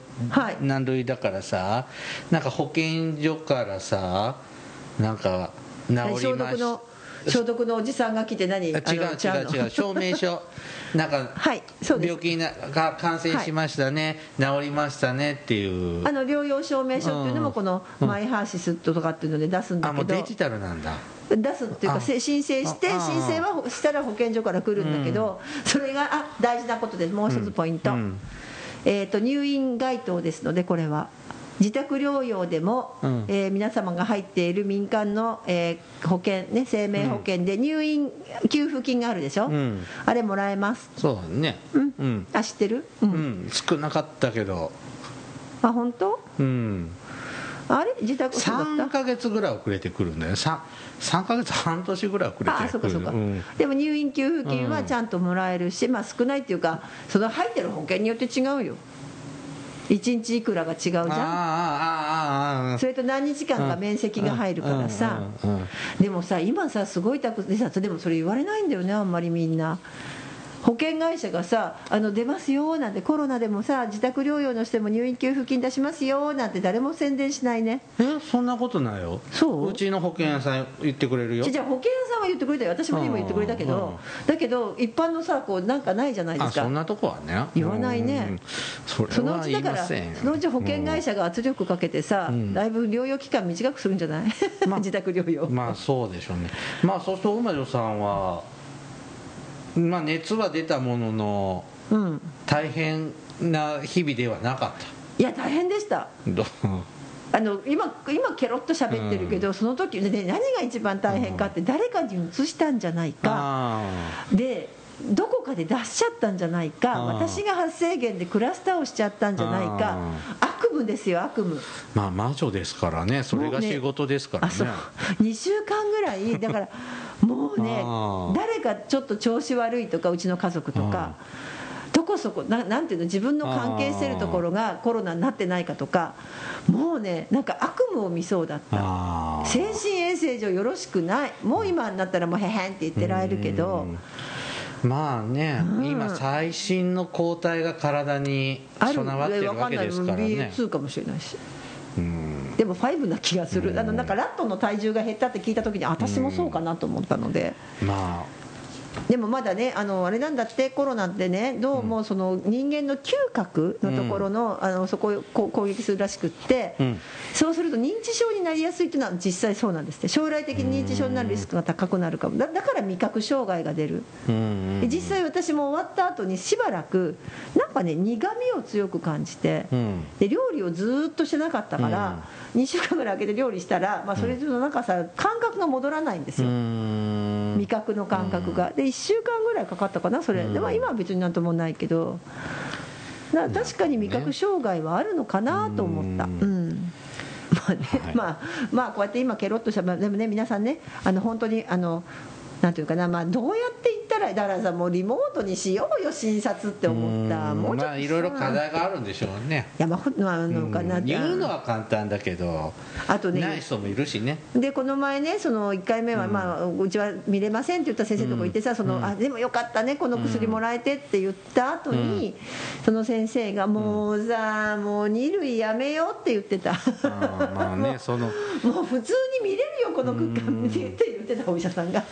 何類だからさ、なんか保健所からさ、なんか治りました、消毒のおじさんが来て、違う証明書なんか、病気が感染しましたね、治りましたねっていう療養証明書っていうのもこのマイハーシスとかっていうので出すんだけど、もうデジタルなんだ、出すっていうか、申請して、申請はしたら保健所から来るんだけど、それが大事なことです。もう一つポイント、入院該当ですので、これは自宅療養でも、皆様が入っている民間の、保険ね、生命保険で入院給付金があるでしょ、あれもらえます。そうだね、あ、知ってる？少なかったけど、あ、本当？あれ自宅3ヶ月ぐらい遅れてくるんだよ、3ヶ月半年ぐらい遅れてくる。ああ、そうかそうか、でも入院給付金はちゃんともらえるし、まあ少ないっていうか、その入ってる保険によって違うよ、1日いくらが違うじゃん。それと何日間か面積が入るからさ。でもさ、今さ、すごいたくさんでもそれ言われないんだよね、あんまりみんな。保険会社がさ、出ますよなんて、コロナでもさ自宅療養の人も入院給付金出しますよなんて誰も宣伝しないね。え、そんなことないよ。そう、うちの保険屋さん言ってくれるよ。じゃあ保険屋さんは言ってくれたよ。私も今言ってくれたけど、だけど一般のさ、こうなんかないじゃないですか。あ、そんなとこはね言わないね。そのうちだから、そのうち保険会社が圧力かけてさ、だいぶ療養期間短くするんじゃない自宅療養。まあそうでしょうね。まあそうすると馬女さんは、まあ、熱は出たものの、うん、大変な日々ではなかった。いや大変でした。今ケロッと喋ってるけど、うん、その時、ね、何が一番大変かって、誰かにうつしたんじゃないか、でどこかで出しちゃったんじゃないか、私が発生源でクラスターをしちゃったんじゃないか、悪夢ですよ、悪夢。まあ魔女ですからね、それが仕事ですからね。あ、そう2週間ぐらいだからもうね誰かちょっと調子悪いとか、うちの家族とかどこそこ なんていうの、自分の関係してるところがコロナになってないかとか、もうねなんか悪夢を見そうだった。精神衛生上よろしくない。もう今になったらもうへへんって言ってられるけど、まあね、今最新の抗体が体に備わってるわけですからね。BA.2 かもしれないし、でも5な気がする。なんかラットの体重が減ったって聞いた時に、私もそうかなと思ったので、まあでもまだね、あれなんだって、コロナってね、どうもその人間の嗅覚のところの、そこを攻撃するらしくって、そうすると認知症になりやすいというのは実際そうなんですって。将来的に認知症になるリスクが高くなるかも。だから味覚障害が出る。実際私も終わった後にしばらくなんかね、苦みを強く感じて、で料理をずっとしてなかったから、2週間ぐらい空けて料理したら、まあ、それぞれなんかさ感覚が戻らないんですよ、味覚の感覚が。で1週間ぐらいかかったかな、それで。まあ今は別になんともないけど、確かに味覚障害はあるのかなと思った。まあね、まあこうやって今ケロッとした。でもね、皆さんね、本当になんていうかな、まあどうやって行ったら、だからさ、もうリモートにしようよ診察って思った。もうちょっと、まあいろいろ課題があるんでしょうね。いや、まあなんかな、言うのは簡単だけど、あとねない人もいるしね。でこの前ね、その1回目は、まあうちは見れませんって言った先生のとこ行ってさ、あでもよかったね、この薬もらえてって言った後に、その先生がもうさ、もう2類やめようって言ってた。まあね、そのもう普通に見れるよこの空間って言ってたお医者さんが。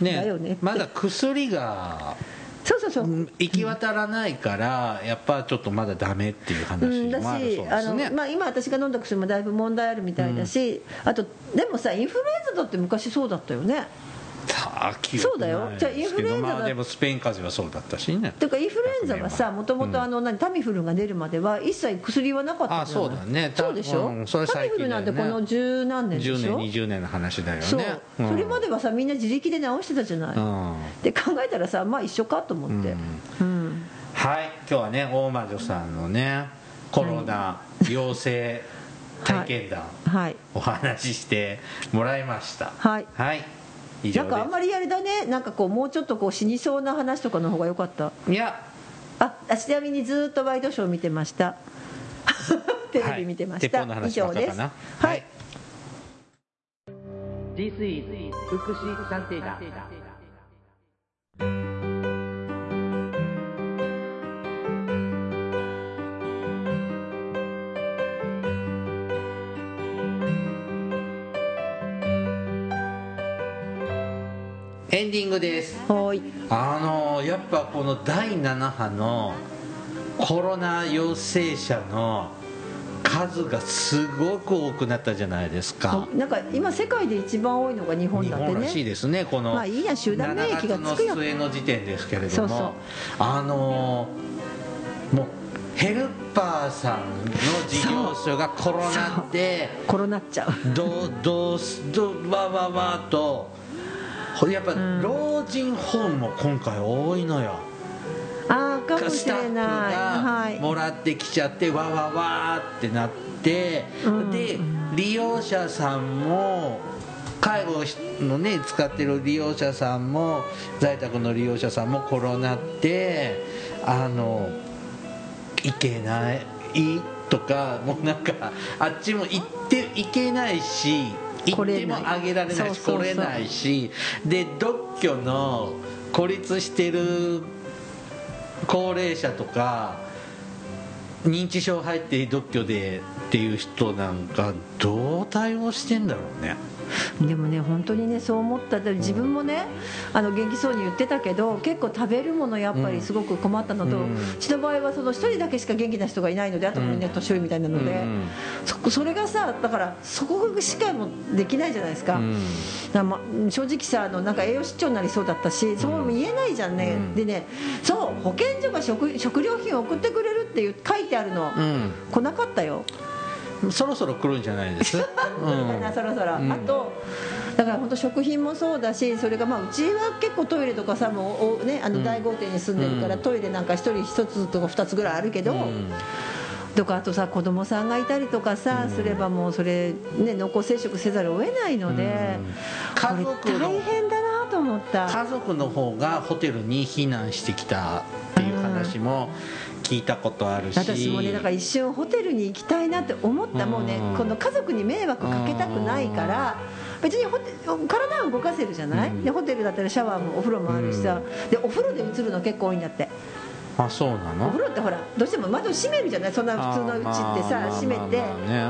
ね、まだ薬が行き渡らないから、やっぱちょっとまだダメっていう話もあるそうですね。まあ、今私が飲んだ薬もだいぶ問題あるみたいだし、あとでもさ、インフルエンザだって昔そうだったよね。そうだよ。じゃあインフルエンザだ。でもスペイン風邪はそうだったしね。とかインフルエンザはさ、もともとタミフルが出るまでは一切薬はなかった。あ、そうだね。そうでしょ。タミフルなんてこの十何年でしょ。10年20年の話だよね。そう。それまではさ、みんな自力で治してたじゃない。で考えたらさ、まあ一緒かと思って。はい。今日はね、大魔女さんのね、コロナ陽性体験談お話ししてもらいました。はい。はい。なんかあんまりあれだね、なんかこうもうちょっとこう死にそうな話とかの方が良かった。いや、ちなみにずっとワイドショー見てました。テレビ見てました。以上です。はい。 This is 福祉探偵団。エンディングです。やっぱこの第7波のコロナ陽性者の数がすごく多くなったじゃないですか。なんか今世界で一番多いのが日本だってね。日本らしいですね。この7月の末の時点ですけれども、もうヘルパーさんの事業所がコロナでコロナっちゃうわーと。やっぱ老人ホームも今回多いのよ。かもしれない。スタッフがもらってきちゃってわわわってなって、で利用者さんも介護のね使ってる利用者さんも在宅の利用者さんもコロナって行けないとか、もうなんかあっちも行って行けないし。行ってもあげられないし来れないしで、独居の孤立してる高齢者とか認知症入って独居でっていう人なんかどう対応してんだろうね。でもね本当にねそう思った。自分もね、元気そうに言ってたけど結構食べるものやっぱりすごく困ったのと、うちの場合はその1人だけしか元気な人がいないので、あとみんな年寄りみたいなので、それがさ、だからそこしかもできないじゃないですか、正直さ、なんか栄養失調になりそうだったし、そうも言えないじゃんね、でね、そう保健所が 食料品を送ってくれるっていう書いてあるの、来なかったよ。そろそろ来るんじゃないですそろそろ、あとだから本当食品もそうだし、それがまあうちは結構トイレとかさ、もうね、大豪邸に住んでるから、トイレなんか1人1つとか2つぐらいあるけど、とかあとさ子供さんがいたりとかさ、すればもうそれね濃厚接触せざるを得ないので、これ大変だなと思った。家族の方がホテルに避難してきたっていう話も聞いたことあるし、私もねだから一瞬ホテルに行きたいなって思った。もうねこの家族に迷惑かけたくないから、別に体を動かせるじゃない、でホテルだったらシャワーもお風呂もあるしさ、でお風呂で映るの結構多いんだって。あ、そうなの。お風呂ってほらどうしても窓閉めるじゃない、そんな普通のうちってさ閉めて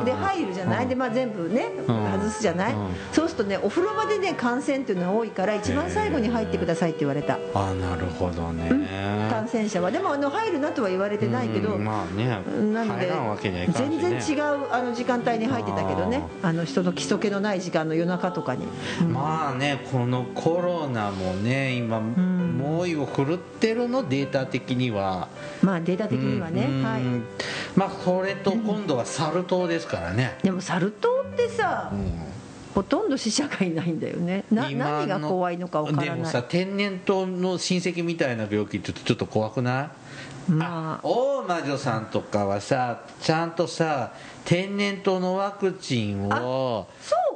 で入るじゃない、でまあ全部ね外すじゃない。そうするとねお風呂場でね感染っていうのが多いから、一番最後に入ってくださいって言われた。あ、なるほどね、感染者はでも入るなとは言われてないけど、まあね、なので全然違う時間帯に入ってたけどね、人の規則のない時間の夜中とかに、まあねこのコロナもね今猛威を振るってるの、データ的には。まあデータ的にはね、はい、まあこれと今度はサル痘ですからね、でもサル痘ってさ、ほとんど死者がいないんだよね。何が怖いのか分からない。でもさ天然痘の親戚みたいな病気ってちょっと怖くない？まあ、大魔女さんとかはさちゃんとさ天然痘のワクチンを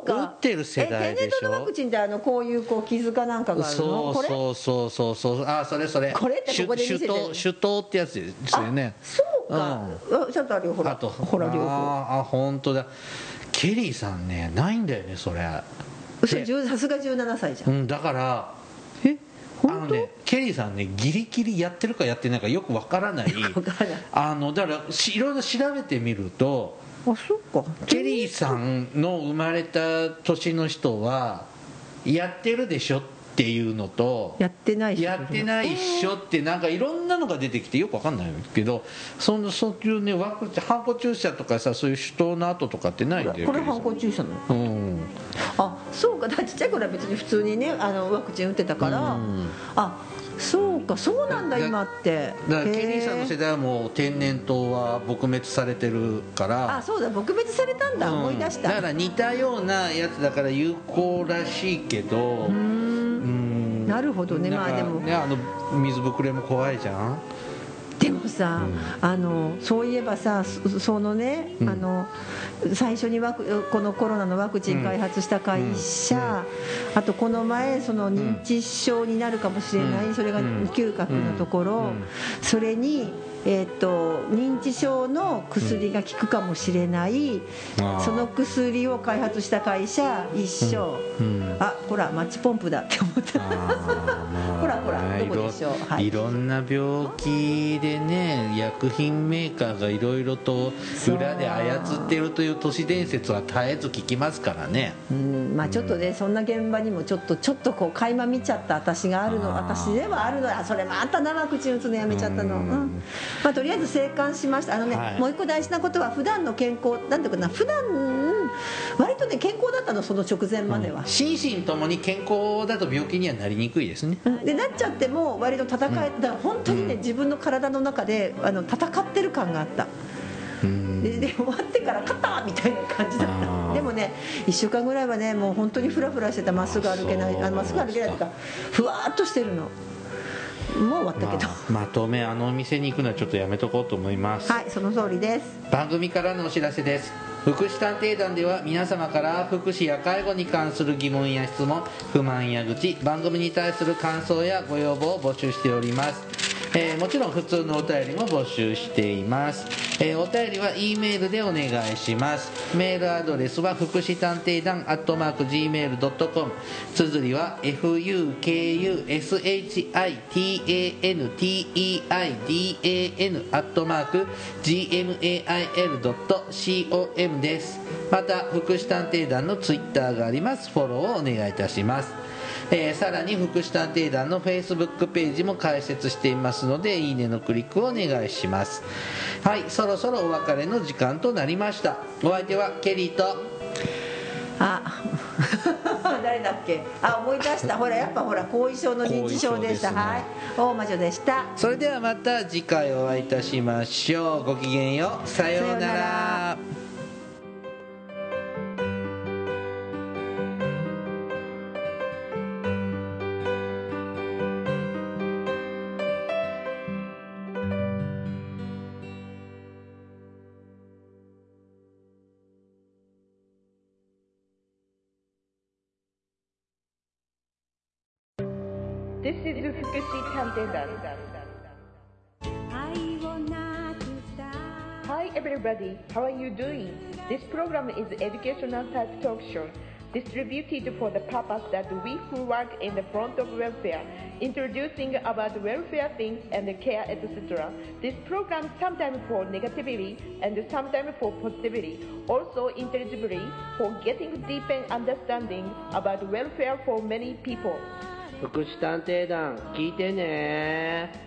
打ってる世代でしょ。天然痘のワクチンってこういう傷かなんかがあるの。そうそうそうそうそう、あ、それそれ、これってここで見せてる手刀ってやつですよね。そうか、ちょっとあるよ、ほらほら両方。あ、本当だ。ケリーさんねないんだよねそれ。さすが17歳じゃん、だからね、ケリーさんねギリギリやってるかやってないかよくわからない。だからいろいろ調べてみると、あ、そうか、ケリーさんの生まれた年の人はやってるでしょっていうのとやってないっしょってなんかいろんなのが出てきてよくわかんないけど、そういうねワクチンハンコ注射とかさ、そういう手刀の跡とかってないんだよね。これハンコ注射の、あ、そうか、だからちっちゃい頃は別に普通にねワクチン打ってたから、あ、そうか、そうなんだ今って。だからケリーさんの世代はもう天然痘は撲滅されてるから。あ、そうだ、撲滅されたんだ、思い出した。だから似たようなやつだから有効らしいけど、なるほどね。まあでもね、水ぶくれも怖いじゃん。でもさ、そういえばさ、そのね、最初にこのコロナのワクチン開発した会社、あとこの前その認知症になるかもしれない、それが嗅覚のところ、それに認知症の薬が効くかもしれない、その薬を開発した会社一緒、あ、ほらマッチポンプだって思ったほらほらどこでしょう、いろんな病気でね薬品メーカーがいろいろと裏で操ってるという都市伝説は絶えず聞きますからね。まあちょっとね、そんな現場にもちょっとこう垣間見ちゃった私があるの、私ではあるの。あ、それまたワクチン打つのやめちゃったの。まあ、とりあえず生還しました。もう一個大事なことは普段の健康なんていうかな、普段割とね健康だったの、その直前までは、心身ともに健康だと病気にはなりにくいですね、でなっちゃっても割と戦えた、本当にね自分の体の中で戦ってる感があった、で終わってから勝ったみたいな感じだった。でもね1週間ぐらいはねもう本当にフラフラしてた、まっすぐ歩けない、まっすぐ歩けないとかふわーっとしてるの。もう終わったけど、まとめお店に行くのはちょっとやめとこうと思います。はい、その通りです。番組からのお知らせです。福祉探偵団では皆様から福祉や介護に関する疑問や質問、不満や愚痴、番組に対する感想やご要望を募集しております。もちろん普通のお便りも募集しています、お便りは E メールでお願いします。メールアドレスは福祉探偵団 @gmail.com、 綴りは fukushitanteidan @gmail.com です。また福祉探偵団のツイッターがあります。フォローをお願いいたします。さらに福祉探偵団の Facebook ページも開設していますので、いいねのクリックをお願いします。はい、そろそろお別れの時間となりました。お相手はケリーと誰だっけ、思い出した。ほらやっぱほら後遺症の認知症でした。はい、大魔女でした。それではまた次回お会いいたしましょう。ごきげんよう。さようなら。Hi everybody, how are you doing? This program is an educational type talk show distributed for the purpose that we who work in the front of welfare, introducing about welfare things and care, etc. This program sometimes for negativity and sometimes for positivity, also intelligibly for getting deeper understanding about welfare for many people。福祉探偵団聞いてね。